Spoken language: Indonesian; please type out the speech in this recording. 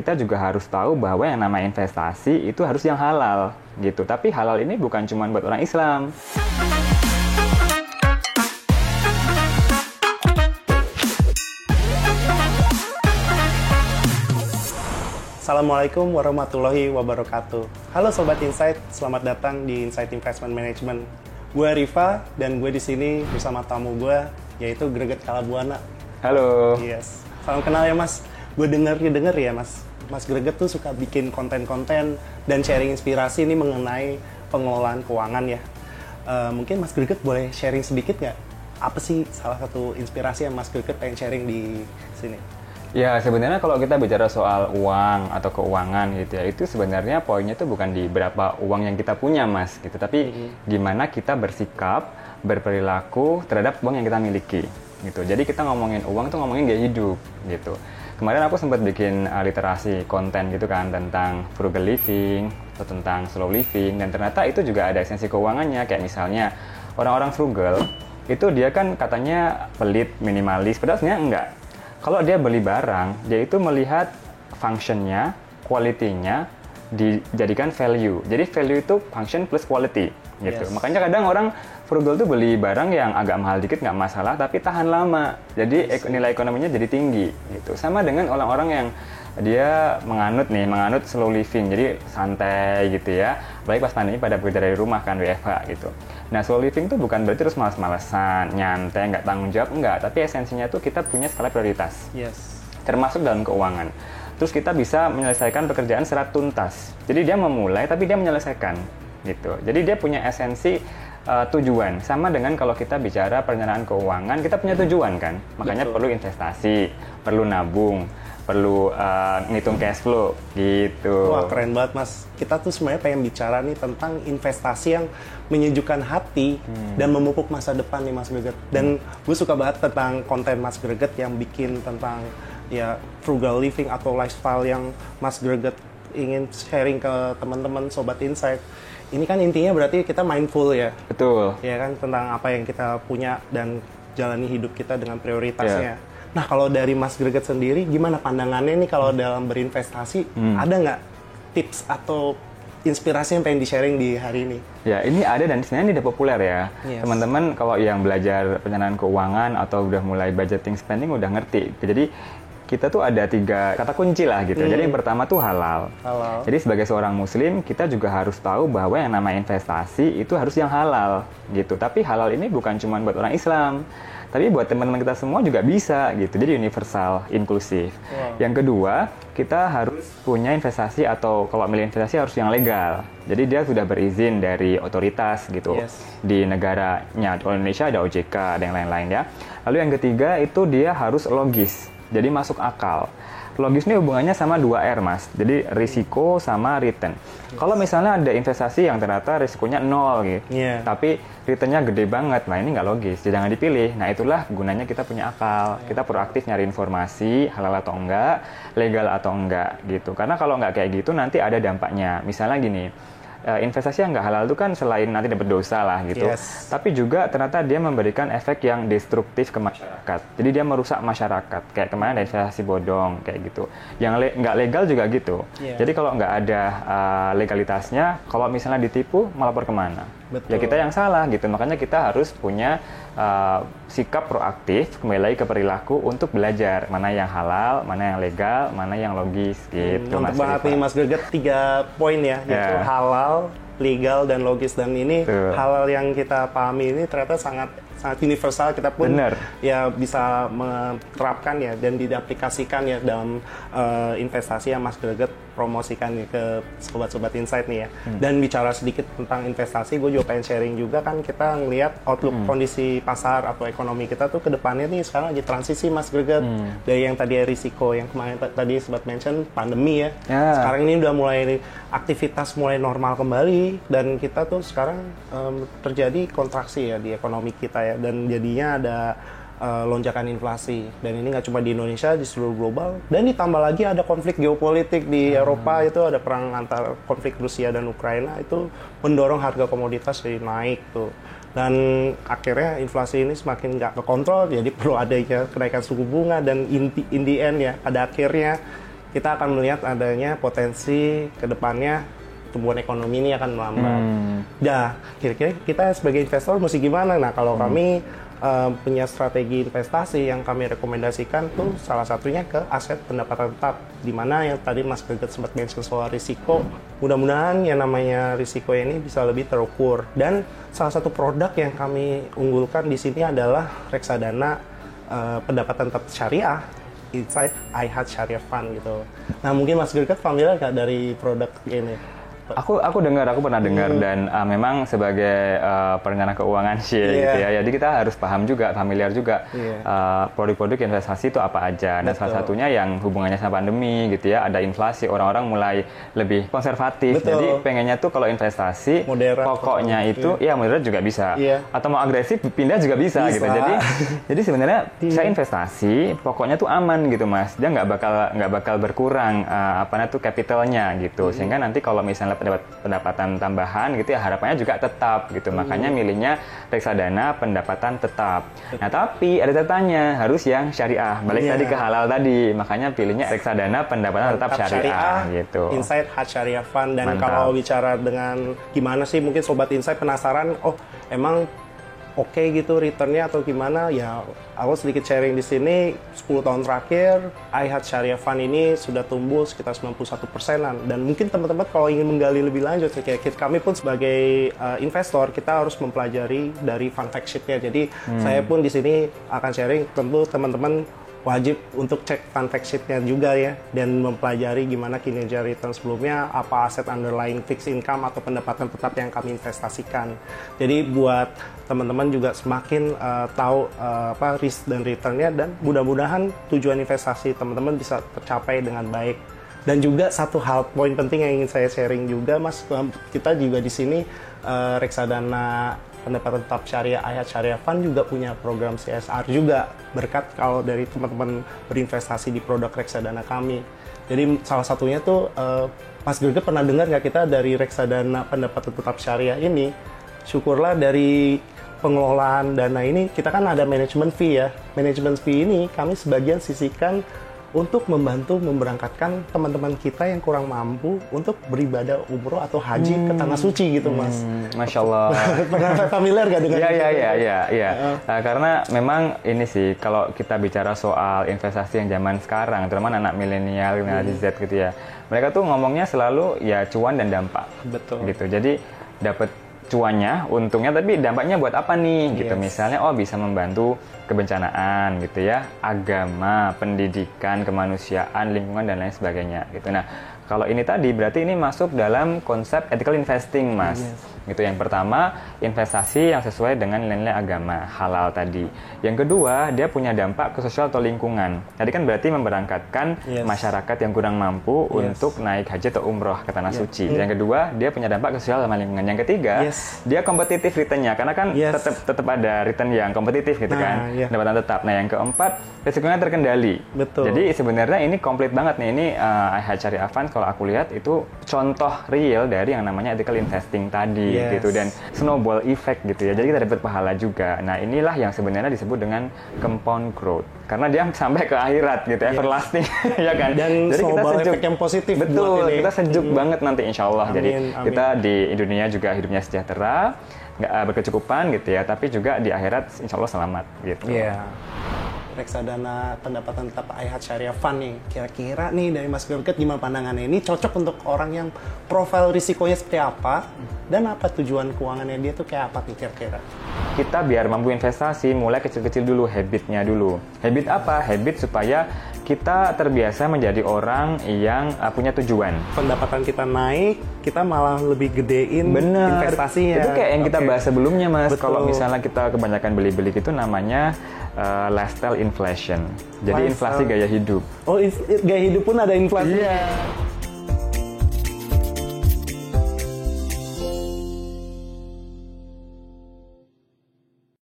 kita juga harus tahu bahwa yang namanya investasi itu harus yang halal gitu. Tapi halal ini bukan cuma buat orang Islam. Assalamualaikum warahmatullahi wabarakatuh. Halo Sobat Insight, selamat datang di Insight Investment Management. Gue Rifa dan gue di sini bersama tamu gue yaitu Greget Kalabuana. Halo. Yes. Salam kenal ya Mas. Gue denger ya Mas. Mas Greget tuh suka bikin konten-konten dan sharing inspirasi ini mengenai pengelolaan keuangan ya. Mungkin Mas Greget boleh sharing sedikit nggak? Apa sih salah satu inspirasi yang Mas Greget pengen sharing di sini? Ya sebenarnya kalau kita bicara soal uang atau keuangan gitu ya, itu sebenarnya poinnya itu bukan di berapa uang yang kita punya Mas gitu, tapi gimana kita bersikap, berperilaku terhadap uang yang kita miliki gitu. Jadi kita ngomongin uang tuh ngomongin gaya hidup gitu. Kemarin aku sempat bikin literasi konten gitu kan tentang frugal living atau tentang slow living, dan ternyata itu juga ada esensi keuangannya. Kayak misalnya orang-orang frugal itu dia kan katanya pelit, minimalis, padahal sebenarnya enggak. Kalau dia beli barang, dia itu melihat function-nya, quality-nya, dijadikan value. Jadi value itu function plus quality, gitu. Yes. Makanya kadang orang frugal tuh beli barang yang agak mahal dikit nggak masalah, tapi tahan lama. Jadi nilai ekonominya jadi tinggi, gitu. Sama dengan orang-orang yang dia menganut slow living, jadi santai gitu ya. Baik pas pandemi pada bekerja dari rumah kan, WFH gitu. Nah, slow living itu bukan berarti terus malas-malesan, nyantai, nggak tanggung jawab, nggak. Tapi esensinya itu kita punya skala prioritas. Yes. Termasuk dalam keuangan. Terus kita bisa menyelesaikan pekerjaan secara tuntas. Jadi dia memulai, tapi dia menyelesaikan. Gitu. Jadi dia punya esensi tujuan. Sama dengan kalau kita bicara perencanaan keuangan, kita punya tujuan kan. Makanya perlu investasi, perlu nabung, perlu ngitung cash flow gitu. Wah keren banget Mas. Kita tuh sebenarnya pengen bicara nih tentang investasi yang menyejukkan hati dan memupuk masa depan nih Mas Greget. Dan gue suka banget tentang konten Mas Greget yang bikin tentang ya frugal living atau lifestyle yang Mas Greget ingin sharing ke teman-teman Sobat Insight. Ini kan intinya berarti kita mindful ya. Betul. Ya kan tentang apa yang kita punya dan jalani hidup kita dengan prioritasnya. Yeah. Nah, kalau dari Mas Greget sendiri, gimana pandangannya nih kalau dalam berinvestasi? Ada nggak tips atau inspirasi yang pengen di-sharing di hari ini? Ya, ini ada dan sebenarnya ini udah populer ya. Yes. Teman-teman kalau yang belajar perencanaan keuangan atau udah mulai budgeting spending udah ngerti. Jadi, kita tuh ada 3 kata kunci lah gitu. Jadi yang pertama tuh halal. Halal. Jadi sebagai seorang muslim, kita juga harus tahu bahwa yang namanya investasi itu harus yang halal gitu. Tapi halal ini bukan cuma buat orang Islam. Tapi buat teman-teman kita semua juga bisa gitu. Jadi universal, inklusif. Wow. Yang kedua, kita harus punya investasi atau kalau milih investasi harus yang legal. Jadi dia sudah berizin dari otoritas gitu. Yes. Di negaranya. Kalau Indonesia ada OJK, ada yang lain-lain ya. Lalu yang ketiga itu dia harus logis. Jadi masuk akal. Logis ini hubungannya sama 2R, Mas. Jadi risiko sama return. Yes. Kalau misalnya ada investasi yang ternyata risikonya 0 gitu, tapi returnnya gede banget, nah ini nggak logis, jangan dipilih. Nah itulah gunanya kita punya akal, kita proaktif nyari informasi, halal atau enggak, legal atau enggak gitu. Karena kalau nggak kayak gitu nanti ada dampaknya. Misalnya gini, investasi yang nggak halal itu kan selain nanti dapat dosa lah gitu, tapi juga ternyata dia memberikan efek yang destruktif ke masyarakat. Jadi dia merusak masyarakat. Kayak kemarin ada investasi bodong kayak gitu. Yang nggak legal juga gitu. Yeah. Jadi kalau nggak ada legalitasnya, kalau misalnya ditipu, melapor kemana? Betul. Ya kita yang salah gitu. Makanya kita harus punya sikap proaktif, kembali lagi ke perilaku untuk belajar mana yang halal, mana yang legal, mana yang logis gitu. Mantap banget nih Mas Greget, 3 poin ya, yaitu halal, legal dan logis, dan ini halal yang kita pahami ini ternyata sangat universal, kita pun ya bisa menerapkan ya dan diaplikasikan ya dalam investasi yang Mas Greget promosikan ya ke sobat-sobat Insight nih ya. Dan bicara sedikit tentang investasi, gue juga pengen sharing juga kan kita ngelihat outlook kondisi pasar atau ekonomi kita tuh ke depannya nih sekarang lagi transisi Mas Greget, dari yang tadi risiko yang kemarin tadi sempat mention pandemi ya. Sekarang ini udah mulai aktivitas mulai normal kembali dan kita tuh sekarang terjadi kontraksi ya di ekonomi kita ya, dan jadinya ada lonjakan inflasi, dan ini nggak cuma di Indonesia, di seluruh global, dan ditambah lagi ada konflik geopolitik di Eropa, itu ada perang antar konflik Rusia dan Ukraina, itu mendorong harga komoditas jadi naik tuh, dan akhirnya inflasi ini semakin nggak terkontrol, jadi perlu adanya kenaikan suku bunga, dan in the end ya pada akhirnya kita akan melihat adanya potensi kedepannya tumbuhan ekonomi ini akan melambat. Nah, kira-kira kita sebagai investor mesti gimana? Nah, kalau kami punya strategi investasi yang kami rekomendasikan tuh salah satunya ke aset pendapatan tetap, di mana yang tadi Mas Greget sempat mention soal risiko. Mudah-mudahan yang namanya risiko ini bisa lebih terukur. Dan salah satu produk yang kami unggulkan di sini adalah reksadana pendapatan tetap syariah. Insight IHAT Syariah Fund gitu. Nah, mungkin Mas Greget familiar nggak dari produk ini? Aku pernah dengar dan memang sebagai perencana keuangan gitu ya. Jadi kita harus paham juga, familiar juga produk-produk investasi itu apa aja. Dan salah satunya yang hubungannya sama pandemi gitu ya, ada inflasi, orang-orang mulai lebih konservatif. Jadi pengennya tuh kalau investasi moderat, pokoknya itu ya moderat juga bisa. Atau mau agresif pindah juga bisa. Gitu. Jadi sebenarnya saya investasi pokoknya tuh aman gitu Mas. Dia nggak bakal berkurang capitalnya gitu. Sehingga nanti kalau misalnya pendapatan tambahan gitu ya harapannya juga tetap gitu, makanya milihnya reksadana pendapatan tetap. Nah tapi ada catanya, harus yang syariah, balik tadi ke halal tadi, makanya pilihnya reksadana pendapatan tetap syariah gitu. Insight IHAT Syariah Fund. Dan kalau bicara dengan gimana sih mungkin Sobat Insight penasaran, emang oke gitu returnnya atau gimana ya, aku sedikit sharing di sini. 10 tahun terakhir IHAT Syariah Fund ini sudah tumbuh sekitar 91%-an, dan mungkin teman-teman kalau ingin menggali lebih lanjut kayak kami pun sebagai investor kita harus mempelajari dari fund fact sheet-nya. Jadi saya pun di sini akan sharing, tentu teman-teman wajib untuk cek fund fact sheet-nya juga ya, dan mempelajari gimana kinerja return sebelumnya, apa aset underlying fixed income atau pendapatan tetap yang kami investasikan. Jadi buat teman-teman juga semakin tahu risk dan return-nya, dan mudah-mudahan tujuan investasi teman-teman bisa tercapai dengan baik. Dan juga satu hal poin penting yang ingin saya sharing juga Mas, kita juga di sini reksadana pendapatan tetap syariah IHAT Syariah Fund juga punya program CSR juga, berkat kalau dari teman-teman berinvestasi di produk reksadana kami. Jadi salah satunya tuh Mas Greget pernah dengar nggak kita dari reksadana pendapatan tetap syariah ini? Syukurlah dari pengelolaan dana ini kita kan ada manajemen fee ya. Manajemen fee ini kami sebagian sisihkan untuk membantu memberangkatkan teman-teman kita yang kurang mampu untuk beribadah umroh atau haji ke tanah suci gitu Mas. Masya Allah. Pernah familiar gak dengan itu? Iya. Karena memang ini sih, kalau kita bicara soal investasi yang zaman sekarang, terutama anak milenial, generasi Z gitu ya, mereka tuh ngomongnya selalu ya cuan dan dampak. Betul. Gitu, jadi dapat cuannya, untungnya, tapi dampaknya buat apa nih gitu. Misalnya bisa membantu kebencanaan gitu ya, agama, pendidikan, kemanusiaan, lingkungan dan lain sebagainya gitu. Nah, kalau ini tadi berarti ini masuk dalam konsep ethical investing, Mas. Gitu. Yang pertama, investasi yang sesuai dengan nilai-nilai agama, halal tadi. Yang kedua, dia punya dampak ke sosial atau lingkungan. Tadi kan berarti memberangkatkan masyarakat yang kurang mampu untuk naik haji atau umroh ke tanah suci. Yang kedua, dia punya dampak ke sosial sama lingkungan. Yang ketiga, dia kompetitif returnnya, karena kan tetap ada return yang kompetitif gitu pendapatan tetap. Nah, yang keempat, risikonya terkendali. Betul. Jadi sebenarnya ini komplit banget nih, ini IHAT Syariah Fund kalau aku lihat itu contoh real dari yang namanya ethical investing tadi. Gitu, dan snowball effect gitu ya, jadi kita dapat pahala juga. Nah inilah yang sebenarnya disebut dengan compound growth, karena dia sampai ke akhirat gitu, everlasting ya kan. Dan jadi snowball effect yang positif. Betul, kita sejuk banget nanti insyaallah. Jadi kita di Indonesia juga hidupnya sejahtera, nggak berkecukupan gitu ya, tapi juga di akhirat insyaallah selamat gitu. Reksadana pendapatan tetap IHAT Syariah Fund nih. Kira-kira nih dari Mas Greget gimana pandangannya? Ini cocok untuk orang yang profil risikonya seperti apa dan apa tujuan keuangannya dia tuh kayak apa kira-kira? Kita biar mampu investasi mulai kecil-kecil dulu, habitnya dulu. Habit apa? Habit supaya kita terbiasa menjadi orang yang punya tujuan. Pendapatan kita naik, kita malah lebih gedein investasinya. Itu kayak yang kita bahas sebelumnya, Mas. Kalau misalnya kita kebanyakan beli-beli itu namanya lifestyle inflation. Jadi inflasi gaya hidup. Oh, gaya hidup pun ada inflasi. Iya.